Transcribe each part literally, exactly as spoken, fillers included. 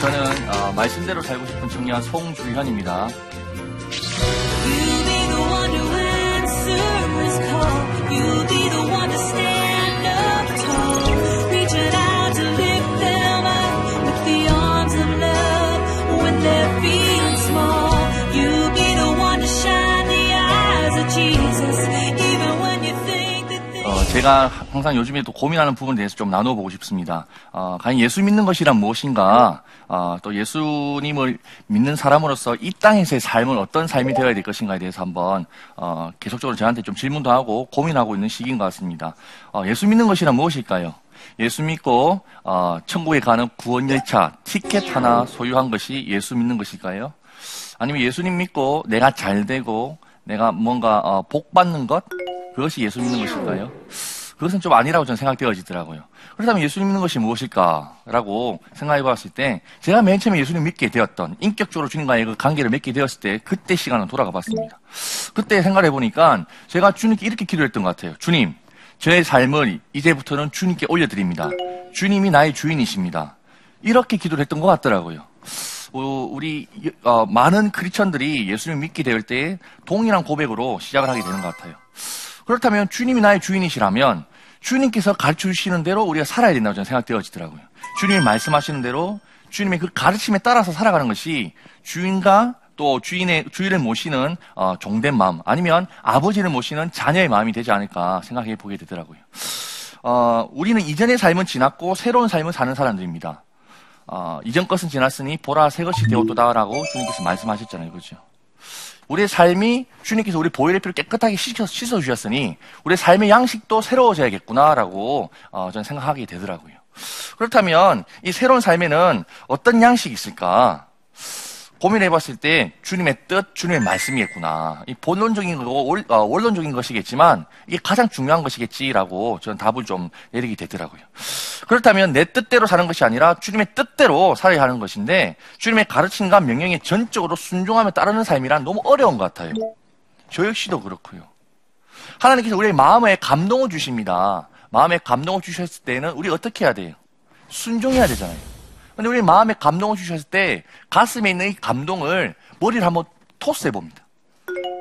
저는 어, 말씀대로 살고 싶은 청년 송주현입니다. 제가 항상 요즘에 또 고민하는 부분에 대해서 좀 나눠보고 싶습니다. 어, 과연 예수 믿는 것이란 무엇인가, 어, 또 예수님을 믿는 사람으로서 이 땅에서의 삶은 어떤 삶이 되어야 될 것인가에 대해서 한번 어, 계속적으로 저한테 좀 질문도 하고 고민하고 있는 시기인 것 같습니다. 어, 예수 믿는 것이란 무엇일까요? 예수 믿고 어, 천국에 가는 구원열차 티켓 하나 소유한 것이 예수 믿는 것일까요? 아니면 예수님 믿고 내가 잘 되고 내가 뭔가 어, 복 받는 것? 그것이 예수 믿는 것일까요? 그것은 좀 아니라고 저는 생각되어지더라고요. 그렇다면 예수 믿는 것이 무엇일까라고 생각해 봤을 때, 제가 맨 처음에 예수님 믿게 되었던, 인격적으로 주님과의 그 관계를 맺게 되었을 때, 그때 시간을 돌아가 봤습니다. 그때 생각해 보니까 제가 주님께 이렇게 기도했던 것 같아요. 주님, 제 삶을 이제부터는 주님께 올려드립니다. 주님이 나의 주인이십니다. 이렇게 기도를 했던 것 같더라고요. 우리 어, 많은 크리스천들이 예수님 믿게 될 때 동일한 고백으로 시작을 하게 되는 것 같아요. 그렇다면 주님이 나의 주인이시라면 주님께서 가르치시는 대로 우리가 살아야 된다고 저는 생각되어지더라고요. 주님이 말씀하시는 대로 주님의 그 가르침에 따라서 살아가는 것이 주인과 또 주인의, 주인을 모시는 어, 종된 마음, 아니면 아버지를 모시는 자녀의 마음이 되지 않을까 생각해 보게 되더라고요. 어, 우리는 이전의 삶은 지났고 새로운 삶을 사는 사람들입니다. 어, 이전 것은 지났으니 보라 새 것이 되었도다라고 주님께서 말씀하셨잖아요. 그렇죠? 우리의 삶이 주님께서 우리 보혈의 피를 깨끗하게 씻어주셨으니 우리의 삶의 양식도 새로워져야겠구나라고 어, 저는 생각하게 되더라고요. 그렇다면 이 새로운 삶에는 어떤 양식이 있을까? 고민해봤을 때 주님의 뜻, 주님의 말씀이겠구나. 이 본론적인 거고 월, 어, 원론적인 것이겠지만 이게 가장 중요한 것이겠지라고 저는 답을 좀 내리게 되더라고요. 그렇다면 내 뜻대로 사는 것이 아니라 주님의 뜻대로 살아야 하는 것인데, 주님의 가르침과 명령에 전적으로 순종하며 따르는 삶이란 너무 어려운 것 같아요. 저 역시도 그렇고요. 하나님께서 우리의 마음에 감동을 주십니다. 마음에 감동을 주셨을 때는 우리 어떻게 해야 돼요? 순종해야 되잖아요. 근데 우리 마음에 감동을 주셨을 때 가슴에 있는 이 감동을 머리를 한번 토스해 봅니다.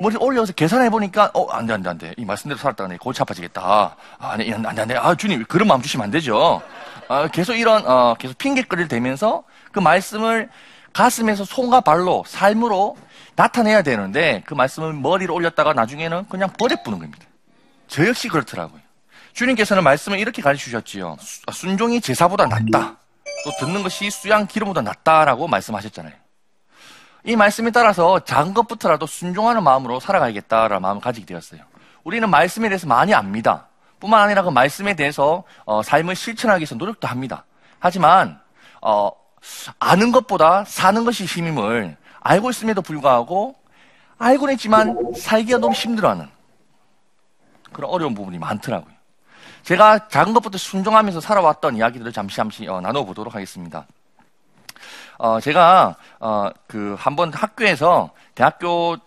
머리를 올려서 계산해 보니까 어, 안 돼, 안 돼, 안 돼. 이 말씀대로 살았다가 내 골치 아파지겠다. 아, 안 돼, 안 돼, 안 돼. 아, 주님, 그런 마음 주시면 안 되죠. 아, 계속 이런, 어, 계속 핑계거리를 대면서 그 말씀을 가슴에서 손과 발로, 삶으로 나타내야 되는데, 그 말씀을 머리를 올렸다가 나중에는 그냥 버려뿌는 겁니다. 저 역시 그렇더라고요. 주님께서는 말씀을 이렇게 가르쳐 주셨지요. 순종이 제사보다 낫다. 또 듣는 것이 수양 기름보다 낫다라고 말씀하셨잖아요. 이 말씀에 따라서 작은 것부터라도 순종하는 마음으로 살아가야겠다라는 마음을 가지게 되었어요. 우리는 말씀에 대해서 많이 압니다. 뿐만 아니라 그 말씀에 대해서 어, 삶을 실천하기 위해서 노력도 합니다. 하지만 어, 아는 것보다 사는 것이 힘임을 알고 있음에도 불구하고 알고는 있지만 살기가 너무 힘들어하는 그런 어려운 부분이 많더라고요. 제가 작은 것부터 순종하면서 살아왔던 이야기들을 잠시 잠시 어, 나눠보도록 하겠습니다. 어, 제가 어, 그 한번 학교에서 대학교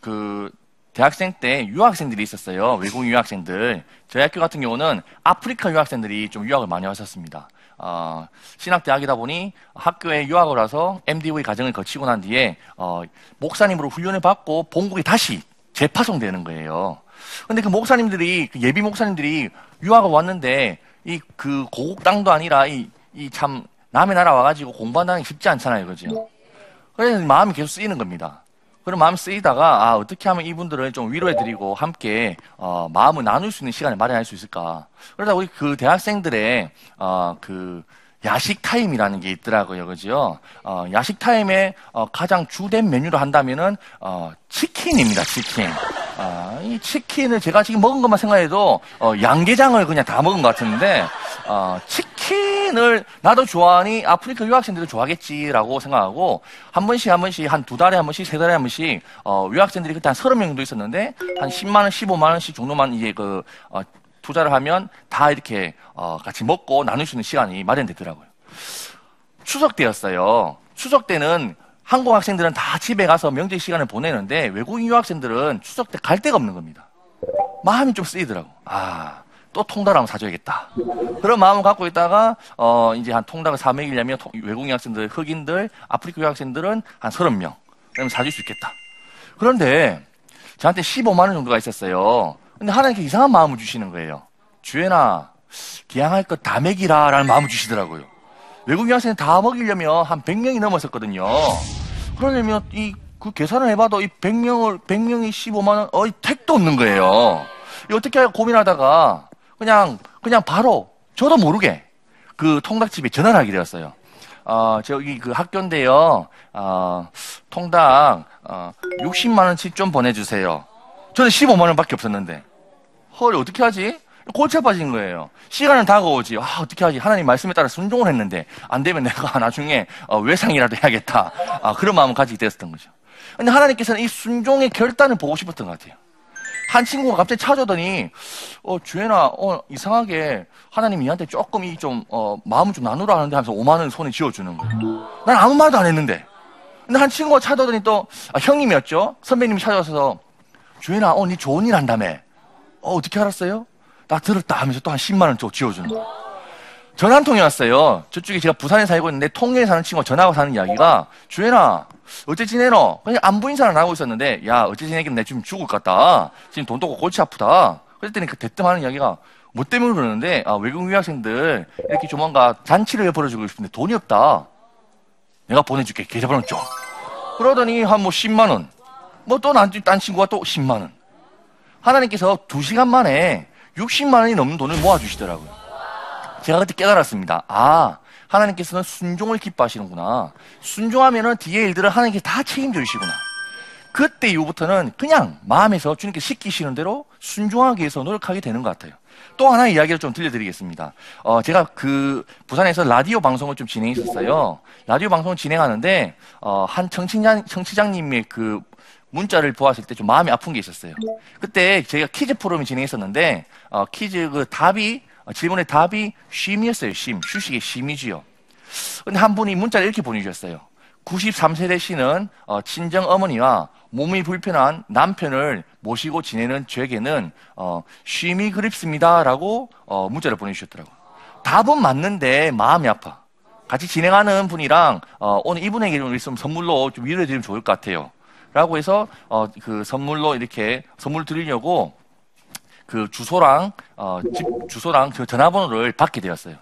그 대학생 때 유학생들이 있었어요. 외국인 유학생들. 저희 학교 같은 경우는 아프리카 유학생들이 좀 유학을 많이 왔었습니다. 어, 신학대학이다 보니 학교에 유학을 와서 엠디브이 과정을 거치고 난 뒤에 어, 목사님으로 훈련을 받고 본국에 다시 재파송되는 거예요. 근데 그 목사님들이, 그 예비 목사님들이 유학을 왔는데, 이, 그, 고국 땅도 아니라, 이, 이 참, 남의 나라 와가지고 공부한다는 게 쉽지 않잖아요, 그죠? 그래서 마음이 계속 쓰이는 겁니다. 그런 마음이 쓰이다가, 아, 어떻게 하면 이분들을 좀 위로해드리고, 함께, 어, 마음을 나눌 수 있는 시간을 마련할 수 있을까. 그러다 우리 그 대학생들의, 어, 그, 야식 타임이라는 게 있더라고요. 그죠? 어, 야식 타임에 어, 가장 주된 메뉴로 한다면은 어, 치킨입니다. 치킨. 어, 이 치킨을 제가 지금 먹은 것만 생각해도 어, 양게장을 그냥 다 먹은 것 같은데 어, 치킨을 나도 좋아하니 아프리카 유학생들도 좋아하겠지라고 생각하고 한 번씩 한 번씩 한 두 달에 한 번씩 세 달에 한 번씩 어, 유학생들이 그때 한 서른 명 정도 있었는데 한 십만 원, 십오만 원씩 정도만 이제 그 어, 투자를 하면 다 이렇게 어, 같이 먹고 나눌 수 있는 시간이 마련되더라고요. 추석 때였어요. 추석 때는 한국 학생들은 다 집에 가서 명절 시간을 보내는데 외국인 유학생들은 추석 때 갈 데가 없는 겁니다. 마음이 좀 쓰이더라고. 아, 또 통닭을 한번 사줘야겠다. 그런 마음을 갖고 있다가 어, 이제 한 통닭을 사 먹이려면 외국인 유학생들, 흑인들, 아프리카 유학생들은 한 서른 명. 그러면 사줄 수 있겠다. 그런데 저한테 십오만 원 정도가 있었어요. 근데 하나님께 이상한 마음을 주시는 거예요. 주연아, 기양할 것 다 먹이라 라는 마음을 주시더라고요. 외국 유학생 다 먹이려면 한 백 명이 넘었었거든요. 그러려면 이, 그 계산을 해봐도 이 백 명을, 백 명이 십오만 원, 어이, 택도 없는 거예요. 이 어떻게 고민하다가 그냥, 그냥 바로 저도 모르게 그 통닭집에 전화를 하게 되었어요. 어, 저기 그 학교인데요. 어, 통닭, 어, 육십만 원씩 좀 보내주세요. 저는 십오만 원 밖에 없었는데. 헐, 어떻게 하지? 골치 아파진 거예요. 시간은 다가오지. 아, 어떻게 하지? 하나님 말씀에 따라 순종을 했는데 안 되면 내가 나중에 어, 외상이라도 해야겠다. 아, 그런 마음을 가지게 되었던 거죠. 근데 하나님께서는 이 순종의 결단을 보고 싶었던 것 같아요. 한 친구가 갑자기 찾아오더니 어, 주연아, 어, 이상하게 하나님이 얘한테 조금 이 좀 어, 마음을 좀 나누라 하는데 하면서 오만 원 손에 쥐어주는 거예요. 난 아무 말도 안 했는데. 근데 한 친구가 찾아오더니 또 아, 형님이었죠. 선배님이 찾아와서 주연아, 어, 니 좋은 일 한다며. 어, 어떻게 알았어요? 나 들었다 하면서 또 한 십만 원 또 지어주는 거야. 전화 한 통이 왔어요. 저쪽에 제가 부산에 살고 있는데 통영에 사는 친구가 전화하고 사는 이야기가 주연아, 어째 지내노? 그냥 안부 인사를 하고 있었는데 야, 어째 지내길래 내가 지금 죽을 것 같다. 지금 돈 뜯고 골치 아프다. 그랬더니 그 대뜸 하는 이야기가 뭐 때문에 그러는데 아, 외국 유학생들 이렇게 조만간 잔치를 벌어주고 싶은데 돈이 없다. 내가 보내줄게. 계좌번호 줘. 그러더니 한 뭐 십만 원. 뭐 또 난, 딴 친구가 또 십만 원. 하나님께서 두 시간 만에 육십만 원이 넘는 돈을 모아주시더라고요. 제가 그때 깨달았습니다. 아, 하나님께서는 순종을 기뻐하시는구나. 순종하면은 뒤에 일들을 하나님께서 다 책임져 주시구나. 그때 이후부터는 그냥 마음에서 주님께 시키시는 대로 순종하기 위해서 노력하게 되는 것 같아요. 또 하나의 이야기를 좀 들려드리겠습니다. 어, 제가 그 부산에서 라디오 방송을 좀 진행했었어요. 라디오 방송을 진행하는데 어, 한 청취장, 청취장님의 그 문자를 보았을 때 좀 마음이 아픈 게 있었어요. 그때 제가 퀴즈 포럼을 진행했었는데 어, 퀴즈 그 답이 어, 질문의 답이 쉼이었어요. 쉼, 휴식의 쉼이지요. 근데 한 분이 문자를 이렇게 보내주셨어요. 구십삼 세대 시는 어, 친정 어머니와 몸이 불편한 남편을 모시고 지내는 저에게는 어, 쉼이 그립습니다라고 어, 문자를 보내주셨더라고요. 답은 맞는데 마음이 아파. 같이 진행하는 분이랑 어, 오늘 이분에게 좀 선물로 좀 위로해 드리면 좋을 것 같아요. 라고 해서 어, 그 선물로 이렇게 선물 드리려고 그 주소랑 어, 집 주소랑 그 전화번호를 받게 되었어요.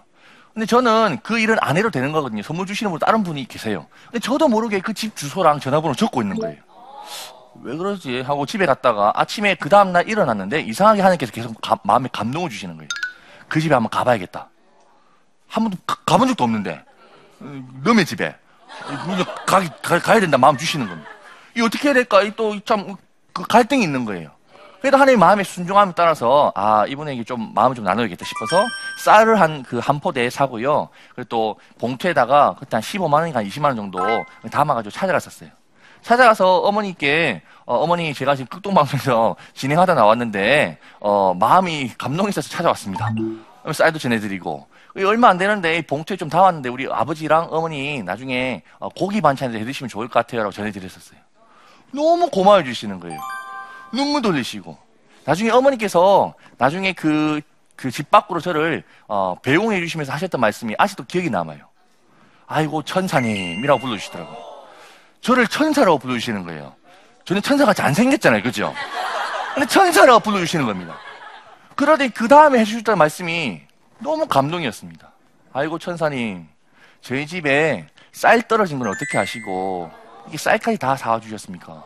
근데 저는 그 일은 안 해도 되는 거거든요. 선물 주시는 분 다른 분이 계세요. 근데 저도 모르게 그 집 주소랑 전화번호 적고 있는 거예요. 왜 그러지 하고 집에 갔다가 아침에 그 다음날 일어났는데 이상하게 하나님께서 계속 가, 마음에 감동을 주시는 거예요. 그 집에 한번 가봐야겠다. 한 번도 가, 가본 적도 없는데 너네 집에 가, 가, 가야 된다 마음 주시는 겁니다. 이 어떻게 해야 될까? 또 참 그 갈등이 있는 거예요. 그래도 하나님의 마음의 순종함에 따라서 아, 이분에게 좀 마음을 좀 나눠야겠다 싶어서 쌀을 한 그 한 포대에 사고요. 그리고 또 봉투에다가 그때 한 십오만 원인가 이십만 원 정도 담아가지고 찾아갔었어요. 찾아가서 어머니께 어, 어머니 제가 지금 극동방송에서 진행하다 나왔는데 어, 마음이 감동이 있어서 찾아왔습니다. 쌀도 전해드리고 얼마 안 되는데 봉투에 좀 담았는데 우리 아버지랑 어머니 나중에 어, 고기 반찬을 해드시면 좋을 것 같아요 라고 전해드렸었어요. 너무 고마워해 주시는 거예요. 눈물 돌리시고 나중에 어머니께서 나중에 그 그 집 밖으로 저를 어, 배웅해 주시면서 하셨던 말씀이 아직도 기억이 남아요. 아이고 천사님이라고 불러주시더라고요. 저를 천사라고 불러주시는 거예요. 저는 천사같이 안 생겼잖아요, 그죠? 근데 천사라고 불러주시는 겁니다. 그러더니 그 다음에 해주셨던 말씀이 너무 감동이었습니다. 아이고 천사님, 저희 집에 쌀 떨어진 건 어떻게 아시고 이게 쌀까지 다 사와 주셨습니까?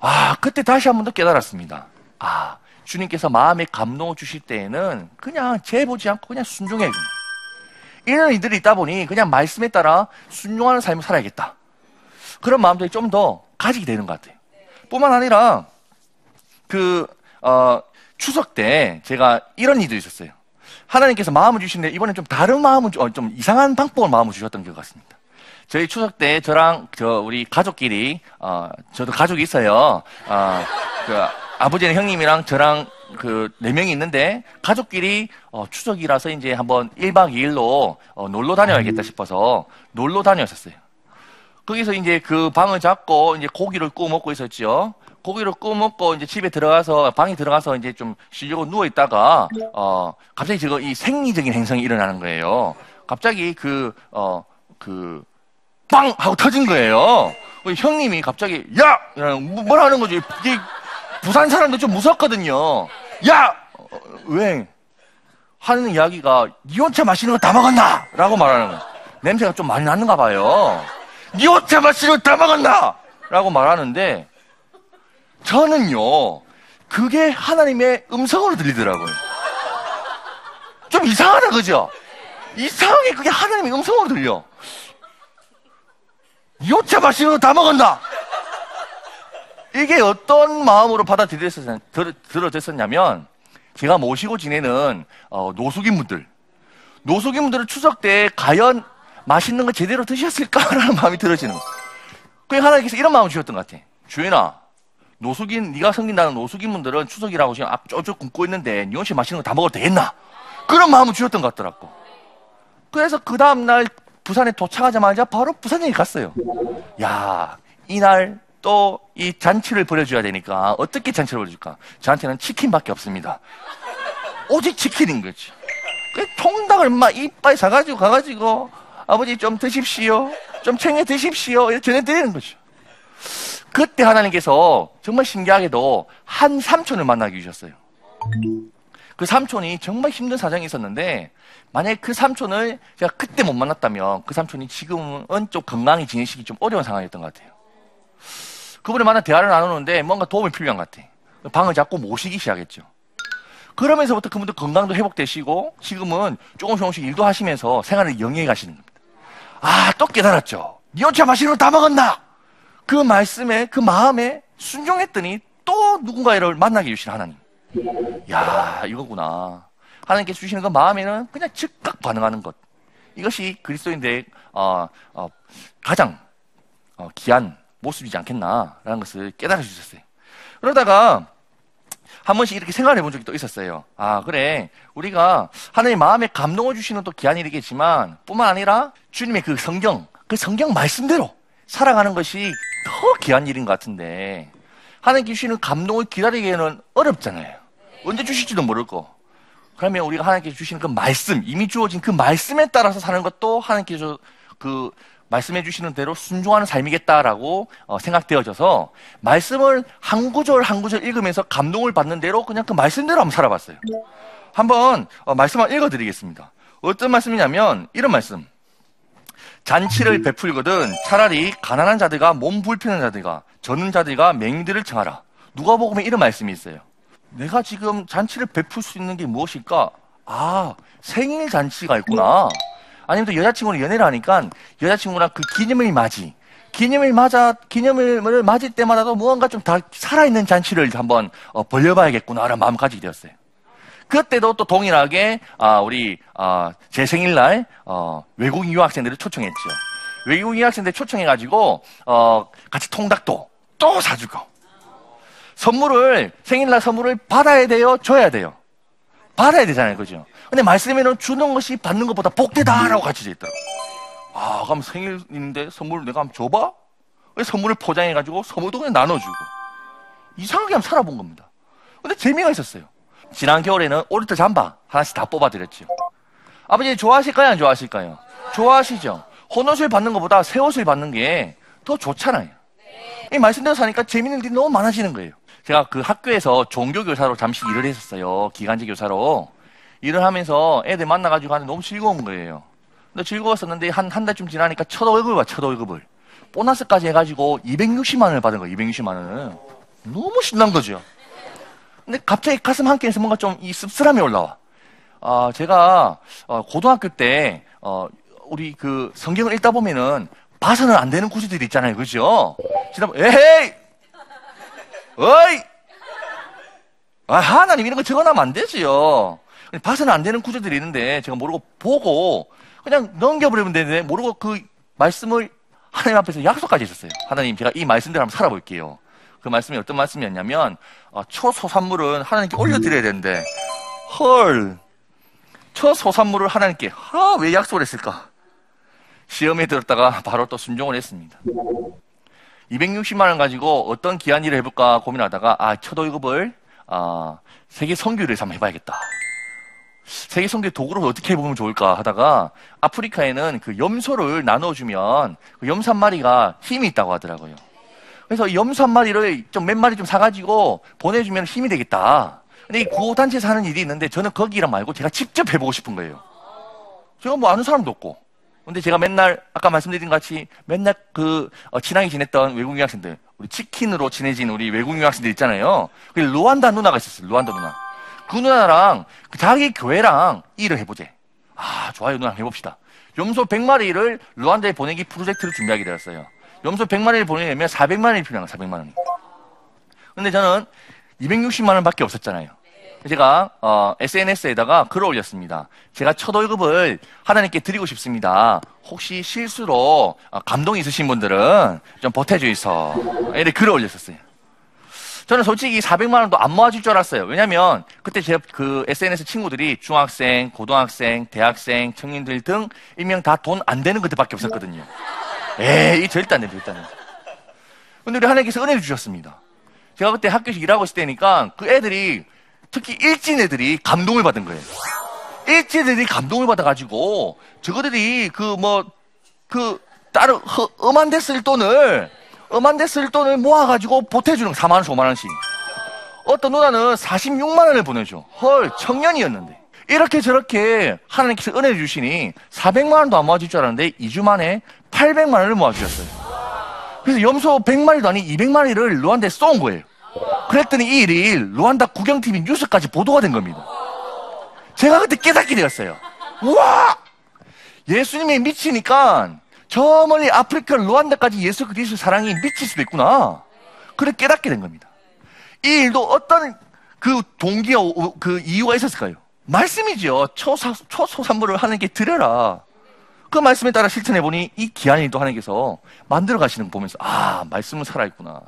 아, 그때 다시 한 번 더 깨달았습니다. 아, 주님께서 마음에 감동을 주실 때에는 그냥 재보지 않고 그냥 순종해야 됩니다. 이런 이들이 있다 보니 그냥 말씀에 따라 순종하는 삶을 살아야겠다, 그런 마음들이 좀 더 가지게 되는 것 같아요. 뿐만 아니라 그 어, 추석 때 제가 이런 일들이 있었어요. 하나님께서 마음을 주시는데 이번엔 좀 다른 마음을 어, 좀 이상한 방법으로 마음을 주셨던 것 같습니다. 저희 추석 때 저랑 저 우리 가족끼리 어, 저도 가족이 있어요. 어, 그 아버지는 형님이랑 저랑 그 네 명이 있는데 가족끼리 어, 추석이라서 이제 한번 일 박 이 일로 어, 놀러 다녀야겠다 싶어서 놀러 다녔었어요. 거기서 이제 그 방을 잡고 이제 고기를 구워 먹고 있었죠. 고기를 구워 먹고 이제 집에 들어가서 방에 들어가서 이제 좀 쉬려고 누워 있다가 어 갑자기 저거 이 생리적인 행성이 일어나는 거예요. 갑자기 그 어 그 빵 하고 터진 거예요. 형님이 갑자기 야 뭐라 하는 거죠. 이게 부산 사람들 좀 무섭거든요. 야 왜 하는 이야기가 니 혼자 마시는 거 다 먹었나라고 말하는 거예요. 냄새가 좀 많이 났는가 봐요. 니 혼자 마시는 거 다 먹었나? 라고 말하는데 저는요 그게 하나님의 음성으로 들리더라고요. 좀 이상하다, 그죠? 이상하게 그게 하나님의 음성으로 들려. 니 혼자 마시는 거 다 먹었나? 이게 어떤 마음으로 받아들여졌었냐면 제가 모시고 지내는 어, 노숙인분들 노숙인분들은 추석 때 과연 맛있는 거 제대로 드셨을까라는 마음이 들어지는 거예요. 그래서 하나님께서 이런 마음을 주셨던 것 같아. 주인아, 노숙인, 네가 섬긴다는 노숙인분들은 추석이라고 지금 앞쪽 굶고 있는데 니 혼자 맛있는 거 다 먹어도 되겠나? 그런 마음을 주셨던 것 같더라고. 그래서 그 다음날 부산에 도착하자마자 바로 부산역에 갔어요. 야, 이날 또 이 잔치를 벌여줘야 되니까 어떻게 잔치를 벌여줄까? 저한테는 치킨밖에 없습니다. 오직 치킨인 거지. 통닭을 막 이빨 사가지고 가가지고 아버지 좀 드십시오, 좀 챙겨 드십시오, 이렇게 전해드리는 거죠. 그때 하나님께서 정말 신기하게도 한 삼촌을 만나게 주셨어요. 그 삼촌이 정말 힘든 사정이 있었는데 만약에 그 삼촌을 제가 그때 못 만났다면 그 삼촌이 지금은 좀 건강히 지내시기 좀 어려운 상황이었던 것 같아요. 그분을 만나 대화를 나누는데 뭔가 도움이 필요한 것 같아요. 방을 잡고 모시기 시작했죠. 그러면서부터 그분들 건강도 회복되시고 지금은 조금씩 조금씩 일도 하시면서 생활을 영위해 가시는 겁니다. 아, 또 깨달았죠. 니 혼자 마시는 거 다 먹었나? 그 말씀에, 그 마음에 순종했더니 또 누군가를 만나게 해주신 하나님. 야, 이거구나. 하나님께서 주시는 그 마음에는 그냥 즉각 반응하는 것. 이것이 그리스도인들의 어, 어, 가장 어, 귀한 모습이지 않겠나라는 것을 깨달아 주셨어요. 그러다가 한 번씩 이렇게 생각을 해본 적이 또 있었어요. 아, 그래, 우리가 하나님의 마음에 감동을 주시는 또 귀한 일이겠지만 뿐만 아니라 주님의 그 성경, 그 성경 말씀대로 살아가는 것이 더 귀한 일인 것 같은데 하나님께 주시는 감동을 기다리기에는 어렵잖아요. 언제 주실지도 모를 거. 그러면 우리가 하나님께 주시는 그 말씀, 이미 주어진 그 말씀에 따라서 사는 것도 하나님께서 그 말씀해 주시는 대로 순종하는 삶이겠다라고 어, 생각되어져서 말씀을 한 구절 한 구절 읽으면서 감동을 받는 대로 그냥 그 말씀대로 한번 살아봤어요. 한번 어, 말씀을 읽어드리겠습니다. 어떤 말씀이냐면 이런 말씀. 잔치를 베풀거든 차라리 가난한 자들과 몸 불편한 자들과 저는 자들과 맹인들을 청하라. 누가복음에 이런 말씀이 있어요. 내가 지금 잔치를 베풀 수 있는 게 무엇일까? 아, 생일 잔치가 있구나. 아니면 또 여자친구랑 연애를 하니까 여자친구랑 그 기념일 맞이, 기념일 맞아, 기념일을 맞을 때마다도 무언가 좀 다 살아있는 잔치를 한번 어, 벌려봐야겠구나라는 마음 가지게 되었어요. 그때도 또 동일하게 아, 우리 아, 제 생일날 어, 외국인 유학생들을 초청했죠. 외국인 유학생들 초청해가지고 어, 같이 통닭도 또 사주고 선물을 생일날 선물을 받아야 돼요, 줘야 돼요. 받아야 되잖아요, 그죠? 근데 말씀에는 주는 것이 받는 것보다 복되다라고 같이 되어 있더라고요. 아, 그럼 생일인데 선물을 내가 한번 줘봐? 선물을 포장해가지고 선물도 그냥 나눠주고 이상하게 한번 살아본 겁니다. 근데 재미가 있었어요. 지난 겨울에는 오리털 잠바 하나씩 다 뽑아드렸죠. 아버지 좋아하실까요, 안 좋아하실까요? 좋아하시죠? 헌옷을 받는 것보다 새 옷을 받는 게 더 좋잖아요. 이 말씀대로 사니까 재미있는 일이 너무 많아지는 거예요. 제가 그 학교에서 종교교사로 잠시 일을 했었어요. 기간제 교사로. 일을 하면서 애들 만나가지고 하는데 너무 즐거운 거예요. 근데 즐거웠었는데 한, 한 달쯤 지나니까 첫 월급을 봐, 첫 월급을. 보너스까지 해가지고 이백육십만 원을 받은 거예요, 이백육십만 원을. 너무 신난 거죠. 근데 갑자기 가슴 한켠에서 뭔가 좀 이 씁쓸함이 올라와. 아, 제가 고등학교 때 어, 우리 그 성경을 읽다 보면은 봐서는 안 되는 구절들이 있잖아요. 그죠? 지난번, 에헤이! 어이! 아, 하나님 이런 거 적어놔면 안 되지요. 봐서는 안 되는 구절들이 있는데 제가 모르고 보고 그냥 넘겨버리면 되는데 모르고 그 말씀을 하나님 앞에서 약속까지 있었어요. 하나님, 제가 이 말씀대로 한번 살아볼게요. 그 말씀이 어떤 말씀이었냐면, 어, 초소산물은 하나님께 올려드려야 되는데, 헐, 초소산물을 하나님께, 아, 왜 약속을 했을까? 시험에 들었다가 바로 또 순종을 했습니다. 이백육십만 원 가지고 어떤 귀한 일을 해볼까 고민하다가, 아, 초도급을 아, 세계 선교를 한번 해봐야겠다. 세계 선교 도구로 어떻게 해보면 좋을까 하다가, 아프리카에는 그 염소를 나눠주면 그 염소 한 마리가 힘이 있다고 하더라고요. 그래서 염소 한 마리를 좀 몇 마리 좀 사가지고 보내주면 힘이 되겠다. 근데 이 구호단체에서 하는 일이 있는데 저는 거기랑 말고 제가 직접 해보고 싶은 거예요. 제가 뭐 아는 사람도 없고. 근데 제가 맨날, 아까 말씀드린 것 같이 맨날 그, 어, 친하게 지냈던 외국인 학생들, 우리 치킨으로 친해진 우리 외국인 학생들 있잖아요. 그 루안다 누나가 있었어요. 루안다 누나. 그 누나랑 자기 교회랑 일을 해보재. 아, 좋아요. 누나 해봅시다. 염소 백 마리를 루안다에 보내기 프로젝트를 준비하게 되었어요. 염소 백 마리를 보내려면 사백만 원이 필요한 거예요. 사백만 원이. 근데 저는 이백육십만 원 밖에 없었잖아요. 제가 어, 에스엔에스에다가 글을 올렸습니다. 제가 첫 월급을 하나님께 드리고 싶습니다. 혹시 실수로 어, 감동이 있으신 분들은 좀 보태주이소. 이렇게 글을 올렸었어요. 저는 솔직히 사백만 원도 안 모아줄 줄 알았어요. 왜냐면 그때 제 그 에스엔에스 친구들이 중학생, 고등학생, 대학생, 청년들 등 일명 다 돈 안 되는 것들밖에 없었거든요. 에이, 절대 안 돼, 절대 안 돼. 근데 우리 하나님께서 은혜를 주셨습니다. 제가 그때 학교에서 일하고 있을 때니까 그 애들이, 특히 일진 애들이 감동을 받은 거예요. 일진 애들이 감동을 받아가지고 저거들이 그 뭐, 그 따로 허, 엄한 데 쓸 돈을, 엄한 데 쓸 돈을 모아가지고 보태주는 거예요. 사만 원, 오만 원씩. 어떤 누나는 사십육만 원을 보내줘. 헐, 청년이었는데. 이렇게 저렇게 하나님께서 은혜 주시니 사백만 원도 안 모아줄 줄 알았는데 이 주 만에 팔백만 원을 모아주셨어요. 그래서 염소 백 마리도 아닌 이백 마리를 루안다에 쏜 거예요. 그랬더니 이 일이 루안다 국영티비 뉴스까지 보도가 된 겁니다. 제가 그때 깨닫게 되었어요. 우와! 예수님이 미치니까 저 멀리 아프리카 루안다까지 예수 그리스도의 사랑이 미칠 수도 있구나. 그래 깨닫게 된 겁니다. 이 일도 어떤 그 동기와 그 이유가 있었을까요? 말씀이죠. 초사, 초소산물을 하나님께 드려라. 그 말씀에 따라 실천해보니 이 귀한 일도 하나님께서 만들어 가시는 거 보면서, 아, 말씀은 살아있구나.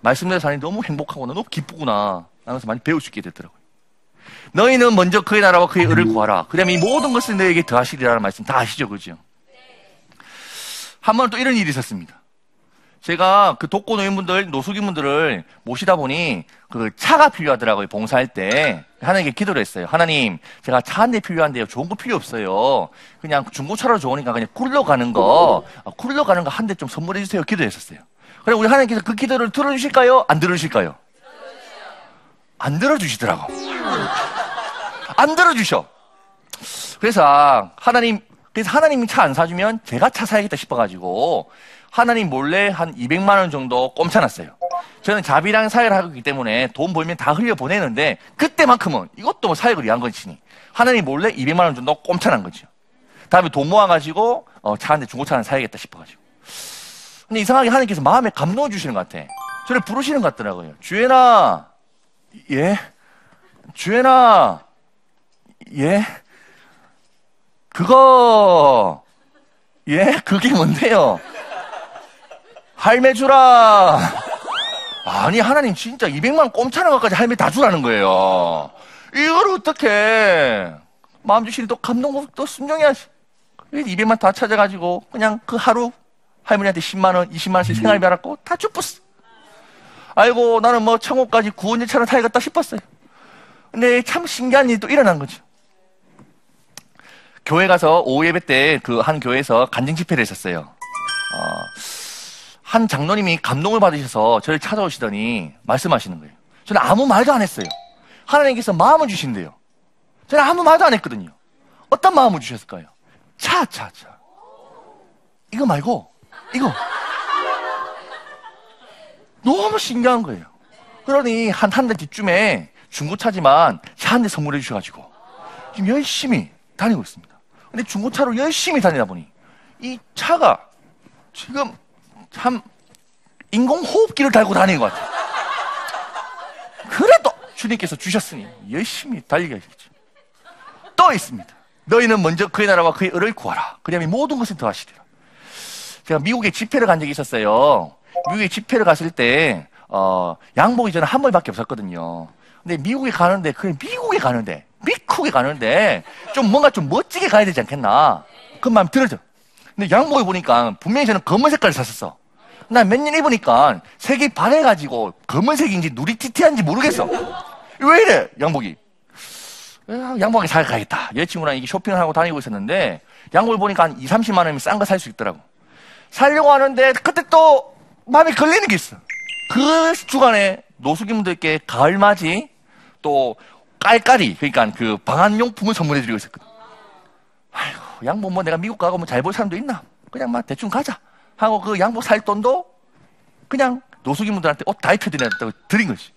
말씀대로 사니 너무 행복하구나. 너무 기쁘구나. 하면서 많이 배울 수 있게 됐더라고요. 너희는 먼저 그의 나라와 그의 의를 구하라. 그러면 이 모든 것을 너희에게 더하시리라는 말씀 다 아시죠? 그죠? 한 번 또 이런 일이 있었습니다. 제가 그 독거 노인분들, 노숙인분들을 모시다 보니 그 차가 필요하더라고요. 봉사할 때. 하나님께 기도를 했어요. 하나님, 제가 차 한 대 필요한데요. 좋은 거 필요 없어요. 그냥 중고차로 좋으니까 그냥 굴러가는 거, 굴러가는 거 한 대 좀 선물해 주세요. 기도했었어요. 그럼 우리 하나님께서 그 기도를 들어주실까요? 안 들어주실까요? 안 들어주시더라고. 안 들어주셔. 그래서 하나님, 그래서 하나님이 차 안 사주면 제가 차 사야겠다 싶어가지고 하나님 몰래 한 이백만 원 정도 꼼쳐놨어요. 저는 자비랑 사역을 하기 때문에 돈 벌면 다 흘려보내는데 그때만큼은 이것도 뭐 사역을 위한 것이니 하나님 몰래 이백만 원 정도 꼼쳐난 거죠. 다음에 돈 모아가지고 어, 차 한 대, 중고차 하나 사야겠다 싶어가지고. 근데 이상하게 하나님께서 마음에 감동을 주시는 것 같아. 저를 부르시는 것 같더라고요. 주애나, 예? 주애나, 예? 그거, 예? 그게 뭔데요? 할매 주라. 아니, 하나님 진짜 이백만 원 꼼차는 것까지 할매 다 주라는 거예요. 이걸 어떻게 마음 주시니 또 감동, 또 순종해야지. 이백만 원 다 찾아가지고 그냥 그 하루 할머니한테 십만 원, 이십만 원씩 생활비 알았고 다 주뿌스. 아이고, 나는 뭐 청호까지 구원의 차를 타야겠다 싶었어요. 근데 참 신기한 일이 또 일어난 거죠. 교회 가서 오후 예배 때 그 한 교회에서 간증 집회를 했었어요. 어, 한 장로님이 감동을 받으셔서 저를 찾아오시더니 말씀하시는 거예요. 저는 아무 말도 안 했어요. 하나님께서 마음을 주신대요. 저는 아무 말도 안 했거든요. 어떤 마음을 주셨을까요? 차, 차, 차. 이거 말고, 이거. 너무 신기한 거예요. 그러니 한 한 달 뒤쯤에 중고차지만 차 한 대 선물해 주셔가지고 지금 열심히 다니고 있습니다. 근데 중고차로 열심히 다니다 보니 이 차가 지금 참 인공호흡기를 달고 다니는 것 같아요. 그래도 주님께서 주셨으니 열심히 달리게 하십시오. 또 있습니다. 너희는 먼저 그의 나라와 그의 의를 구하라. 그러면 모든 것을 더하시리라. 제가 미국에 집회를 간 적이 있었어요. 미국에 집회를 갔을 때 어, 양복이 저는 한 벌밖에 없었거든요. 근데 미국에 가는데 그래 미국에 가는데 미국에 가는데 좀 뭔가 좀 멋지게 가야 되지 않겠나 그 마음 들어져. 근데 양복을 보니까 분명히 저는 검은 색깔을 샀었어. 나 몇 년 입으니까 색이 바래가지고 검은색인지 누리티티한지 모르겠어. 왜 이래 양복이. 양복하게 잘 가야겠다. 여자친구랑 이게 쇼핑을 하고 다니고 있었는데 양복을 보니까 한 이삼십만 원이면 싼 거 살 수 있더라고. 살려고 하는데 그때 또 마음에 걸리는 게 있어. 그 주간에 노숙인분들께 가을맞이 또 깔깔이 그러니까 그 방한용품을 선물해드리고 있었거든. 아이고 양복 뭐 내가 미국 가고 뭐 잘 볼 사람도 있나? 그냥 막 대충 가자 하고 그 양복 살 돈도 그냥 노숙인분들한테 옷 다 입혀드린다고 드린 거지.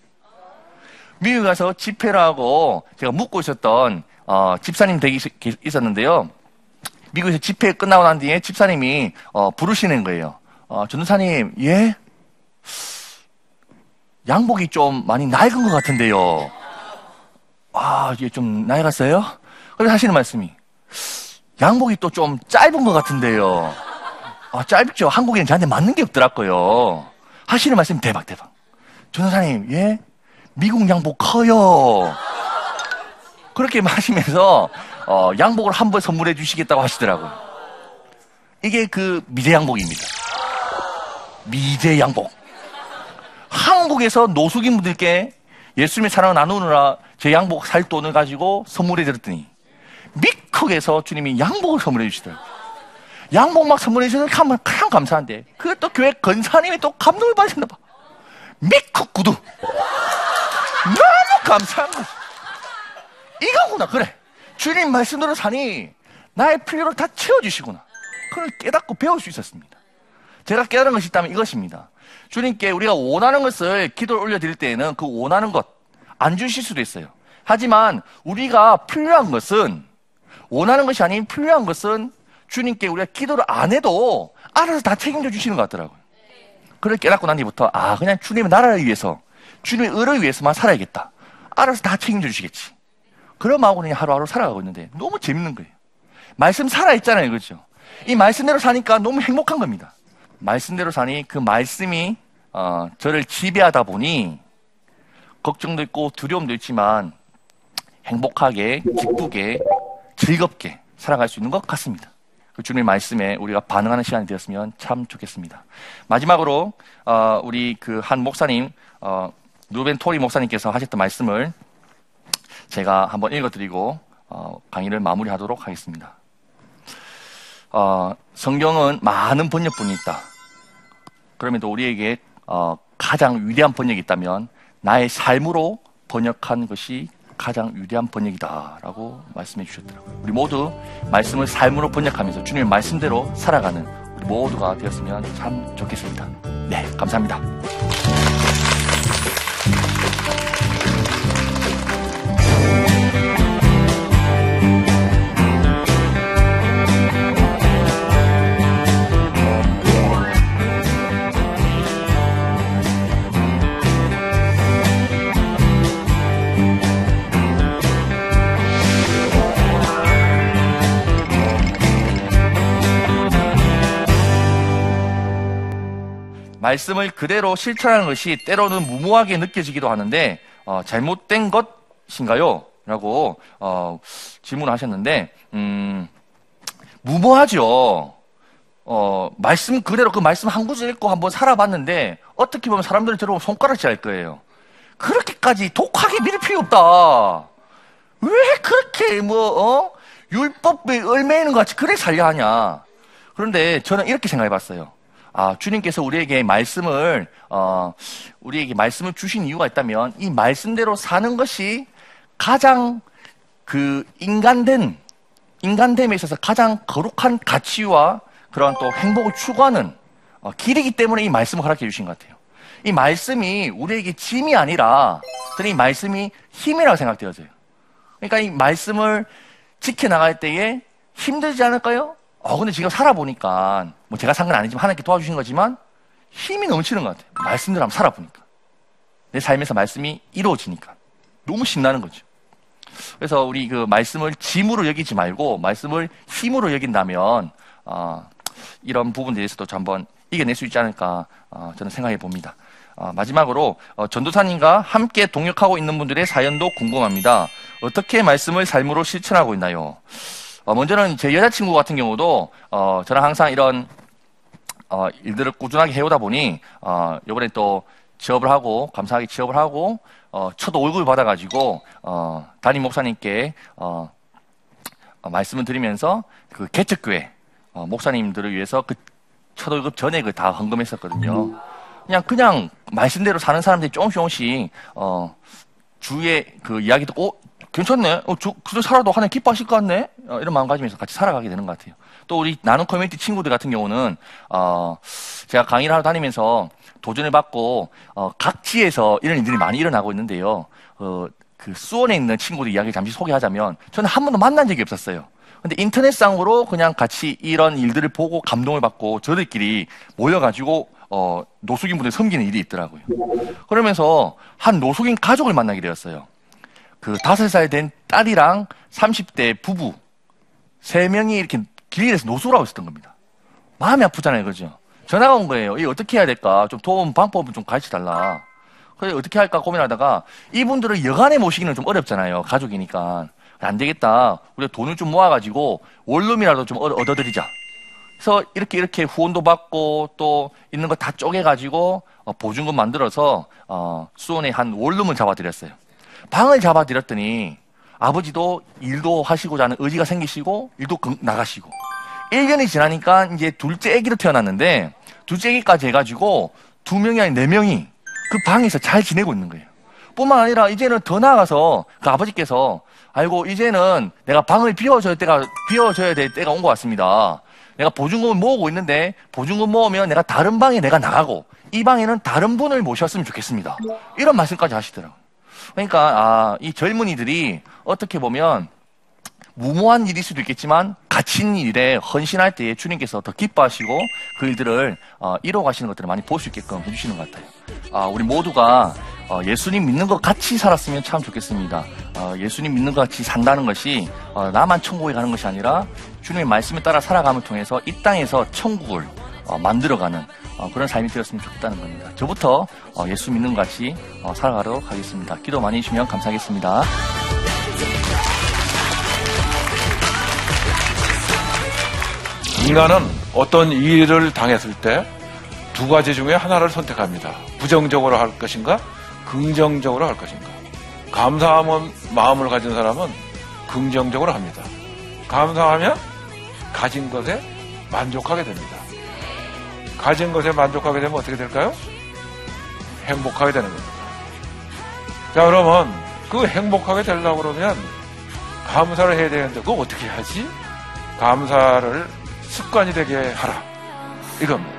미국 가서 집회를 하고 제가 묵고 있었던 어, 집사님 댁이 있었는데요. 미국에서 집회 끝나고 난 뒤에 집사님이 어, 부르시는 거예요. 어, 전도사님, 예? 양복이 좀 많이 낡은 것 같은데요. 아, 이게 좀 낡았어요? 그래서 하시는 말씀이 양복이 또 좀 짧은 것 같은데요. 아, 짧죠. 한국에는 저한테 맞는 게 없더라고요. 하시는 말씀이 대박 대박. 전도사님, 예? 미국 양복 커요. 그렇게 마시면서 어, 양복을 한 벌 선물해 주시겠다고 하시더라고요. 이게 그 미제 양복입니다. 미제 양복. 한국에서 노숙인분들께 예수님의 사랑을 나누느라 제 양복 살 돈을 가지고 선물해 드렸더니 미국에서 주님이 양복을 선물해 주시더라고요. 양복 막 선물해 주셔서 참 감사한데 그 또 교회 권사님이 또 감동을 받으셨나 봐. 미국 구두. 너무 감사한 거지. 이거구나. 그래 주님 말씀대로 사니 나의 필요를 다 채워주시구나. 그걸 깨닫고 배울 수 있었습니다. 제가 깨달은 것이 있다면 이것입니다. 주님께 우리가 원하는 것을 기도를 올려드릴 때에는 그 원하는 것 안 주실 수도 있어요. 하지만 우리가 필요한 것은 원하는 것이 아닌 필요한 것은 주님께 우리가 기도를 안 해도 알아서 다 책임져 주시는 것 같더라고요. 그걸 깨닫고 난 뒤부터 아 그냥 주님의 나라를 위해서 주님의 의를 위해서만 살아야겠다. 알아서 다 책임져 주시겠지. 그런 마음으로 하루하루 살아가고 있는데 너무 재밌는 거예요. 말씀 살아있잖아요. 그렇죠? 이 말씀대로 사니까 너무 행복한 겁니다. 말씀대로 사니 그 말씀이 어, 저를 지배하다 보니 걱정도 있고 두려움도 있지만 행복하게, 기쁘게, 즐겁게 살아갈 수 있는 것 같습니다. 그 주님의 말씀에 우리가 반응하는 시간이 되었으면 참 좋겠습니다. 마지막으로 어, 우리 그 한 목사님 어, 루벤 토리 목사님께서 하셨던 말씀을 제가 한번 읽어드리고 어, 강의를 마무리하도록 하겠습니다. 어, 성경은 많은 번역본이 있다. 그럼에도 우리에게 어, 가장 위대한 번역이 있다면 나의 삶으로 번역한 것이 가장 위대한 번역이다 라고 말씀해 주셨더라고요. 우리 모두 말씀을 삶으로 번역하면서 주님의 말씀대로 살아가는 우리 모두가 되었으면 참 좋겠습니다. 네, 감사합니다. 말씀을 그대로 실천하는 것이 때로는 무모하게 느껴지기도 하는데 어, 잘못된 것인가요? 라고 어, 질문을 하셨는데 음, 무모하죠. 어, 말씀 그대로 그 말씀 한 구절 읽고 한번 살아봤는데 어떻게 보면 사람들이 들어보면 손가락질 할 거예요. 그렇게까지 독하게 밀 필요 없다. 왜 그렇게 뭐 어? 율법에 얽매이는 것 같이 그래 살려 하냐. 그런데 저는 이렇게 생각해 봤어요. 아, 주님께서 우리에게 말씀을, 어, 우리에게 말씀을 주신 이유가 있다면 이 말씀대로 사는 것이 가장 그 인간된, 인간됨에 있어서 가장 거룩한 가치와 그러한 또 행복을 추구하는 어, 길이기 때문에 이 말씀을 허락해 주신 것 같아요. 이 말씀이 우리에게 짐이 아니라 저는 이 말씀이 힘이라고 생각되어져요. 그러니까 이 말씀을 지켜나갈 때에 힘들지 않을까요? 어, 근데 지금 살아보니까, 뭐 제가 산 건 아니지만 하나님께 도와주신 거지만 힘이 넘치는 것 같아요. 말씀대로 한번 살아보니까. 내 삶에서 말씀이 이루어지니까. 너무 신나는 거죠. 그래서 우리 그 말씀을 짐으로 여기지 말고 말씀을 힘으로 여긴다면, 어, 이런 부분에 대해서도 한번 이겨낼 수 있지 않을까, 어, 저는 생각해 봅니다. 어, 마지막으로 어, 전도사님과 함께 동역하고 있는 분들의 사연도 궁금합니다. 어떻게 말씀을 삶으로 실천하고 있나요? 어, 먼저는 제 여자친구 같은 경우도 어, 저랑 항상 이런 어, 일들을 꾸준하게 해오다 보니 어, 이번에 또 취업을 하고 감사하게 취업을 하고 어, 저도 월급을 받아가지고 어, 담임 목사님께 어, 어, 말씀을 드리면서 그 개척교회 어, 목사님들을 위해서 그 첫 월급 전액을 그 다 헌금했었거든요. 그냥 그냥 말씀대로 사는 사람들이 조금씩 조금씩 어, 주위에 그 이야기 듣고 어, 괜찮네. 어, 저, 그저 살아도 하나님 기뻐하실 것 같네. 어, 이런 마음가짐에서 같이 살아가게 되는 것 같아요. 또 우리 나눔 커뮤니티 친구들 같은 경우는 어, 제가 강의를 하러 다니면서 도전을 받고 어, 각지에서 이런 일들이 많이 일어나고 있는데요. 어, 그 수원에 있는 친구들 이야기를 잠시 소개하자면 저는 한 번도 만난 적이 없었어요. 근데 인터넷상으로 그냥 같이 이런 일들을 보고 감동을 받고 저들끼리 모여가지고 어, 노숙인 분들 섬기는 일이 있더라고요. 그러면서 한 노숙인 가족을 만나게 되었어요. 그 다섯 살 된 딸이랑 삼십 대 부부 세 명이 이렇게 길에서 노숙을 하고 있었던 겁니다. 마음이 아프잖아요, 그죠? 전화가 온 거예요. 이 어떻게 해야 될까? 좀 도움 방법을 좀 가르쳐 달라. 그래서 어떻게 할까 고민하다가 이분들을 여간에 모시기는 좀 어렵잖아요, 가족이니까. 안 되겠다. 우리가 돈을 좀 모아가지고 원룸이라도 좀 얻어드리자. 그래서 이렇게 이렇게 후원도 받고 또 있는 거 다 쪼개가지고 보증금 만들어서 수원에 한 원룸을 잡아드렸어요. 방을 잡아드렸더니 아버지도 일도 하시고자 하는 의지가 생기시고 일도 나가시고 일 년이 지나니까 이제 둘째 아기로 태어났는데 둘째 아기까지 해가지고 두 명이 아닌 네 명이 그 방에서 잘 지내고 있는 거예요. 뿐만 아니라 이제는 더 나아가서 그 아버지께서 아이고 이제는 내가 방을 비워줘야 때가 비워줘야 될 때가 온 것 같습니다. 내가 보증금을 모으고 있는데 보증금 모으면 내가 다른 방에 내가 나가고 이 방에는 다른 분을 모셨으면 좋겠습니다. 이런 말씀까지 하시더라고요. 그러니까 아, 이 젊은이들이 어떻게 보면 무모한 일일 수도 있겠지만 갇힌 일에 헌신할 때에 주님께서 더 기뻐하시고 그 일들을 어, 이뤄가시는 것들을 많이 볼 수 있게끔 해주시는 것 같아요. 아, 우리 모두가 어, 예수님 믿는 것 같이 살았으면 참 좋겠습니다. 어, 예수님 믿는 것 같이 산다는 것이 어, 나만 천국에 가는 것이 아니라 주님의 말씀에 따라 살아감을 통해서 이 땅에서 천국을 어, 만들어가는 어, 그런 삶이 되었으면 좋겠다는 겁니다. 저부터 어, 예수 믿는 것 같이 어, 살아가도록 하겠습니다. 기도 많이 해주시면 감사하겠습니다. 인간은 어떤 일을 당했을 때 두 가지 중에 하나를 선택합니다. 부정적으로 할 것인가, 긍정적으로 할 것인가. 감사함은 마음을 가진 사람은 긍정적으로 합니다. 감사하면 가진 것에 만족하게 됩니다. 가진 것에 만족하게 되면 어떻게 될까요? 행복하게 되는 겁니다. 자, 그러면 그 행복하게 되려고 그러면 감사를 해야 되는데 그거 어떻게 하지? 감사를 습관이 되게 하라. 이겁니다.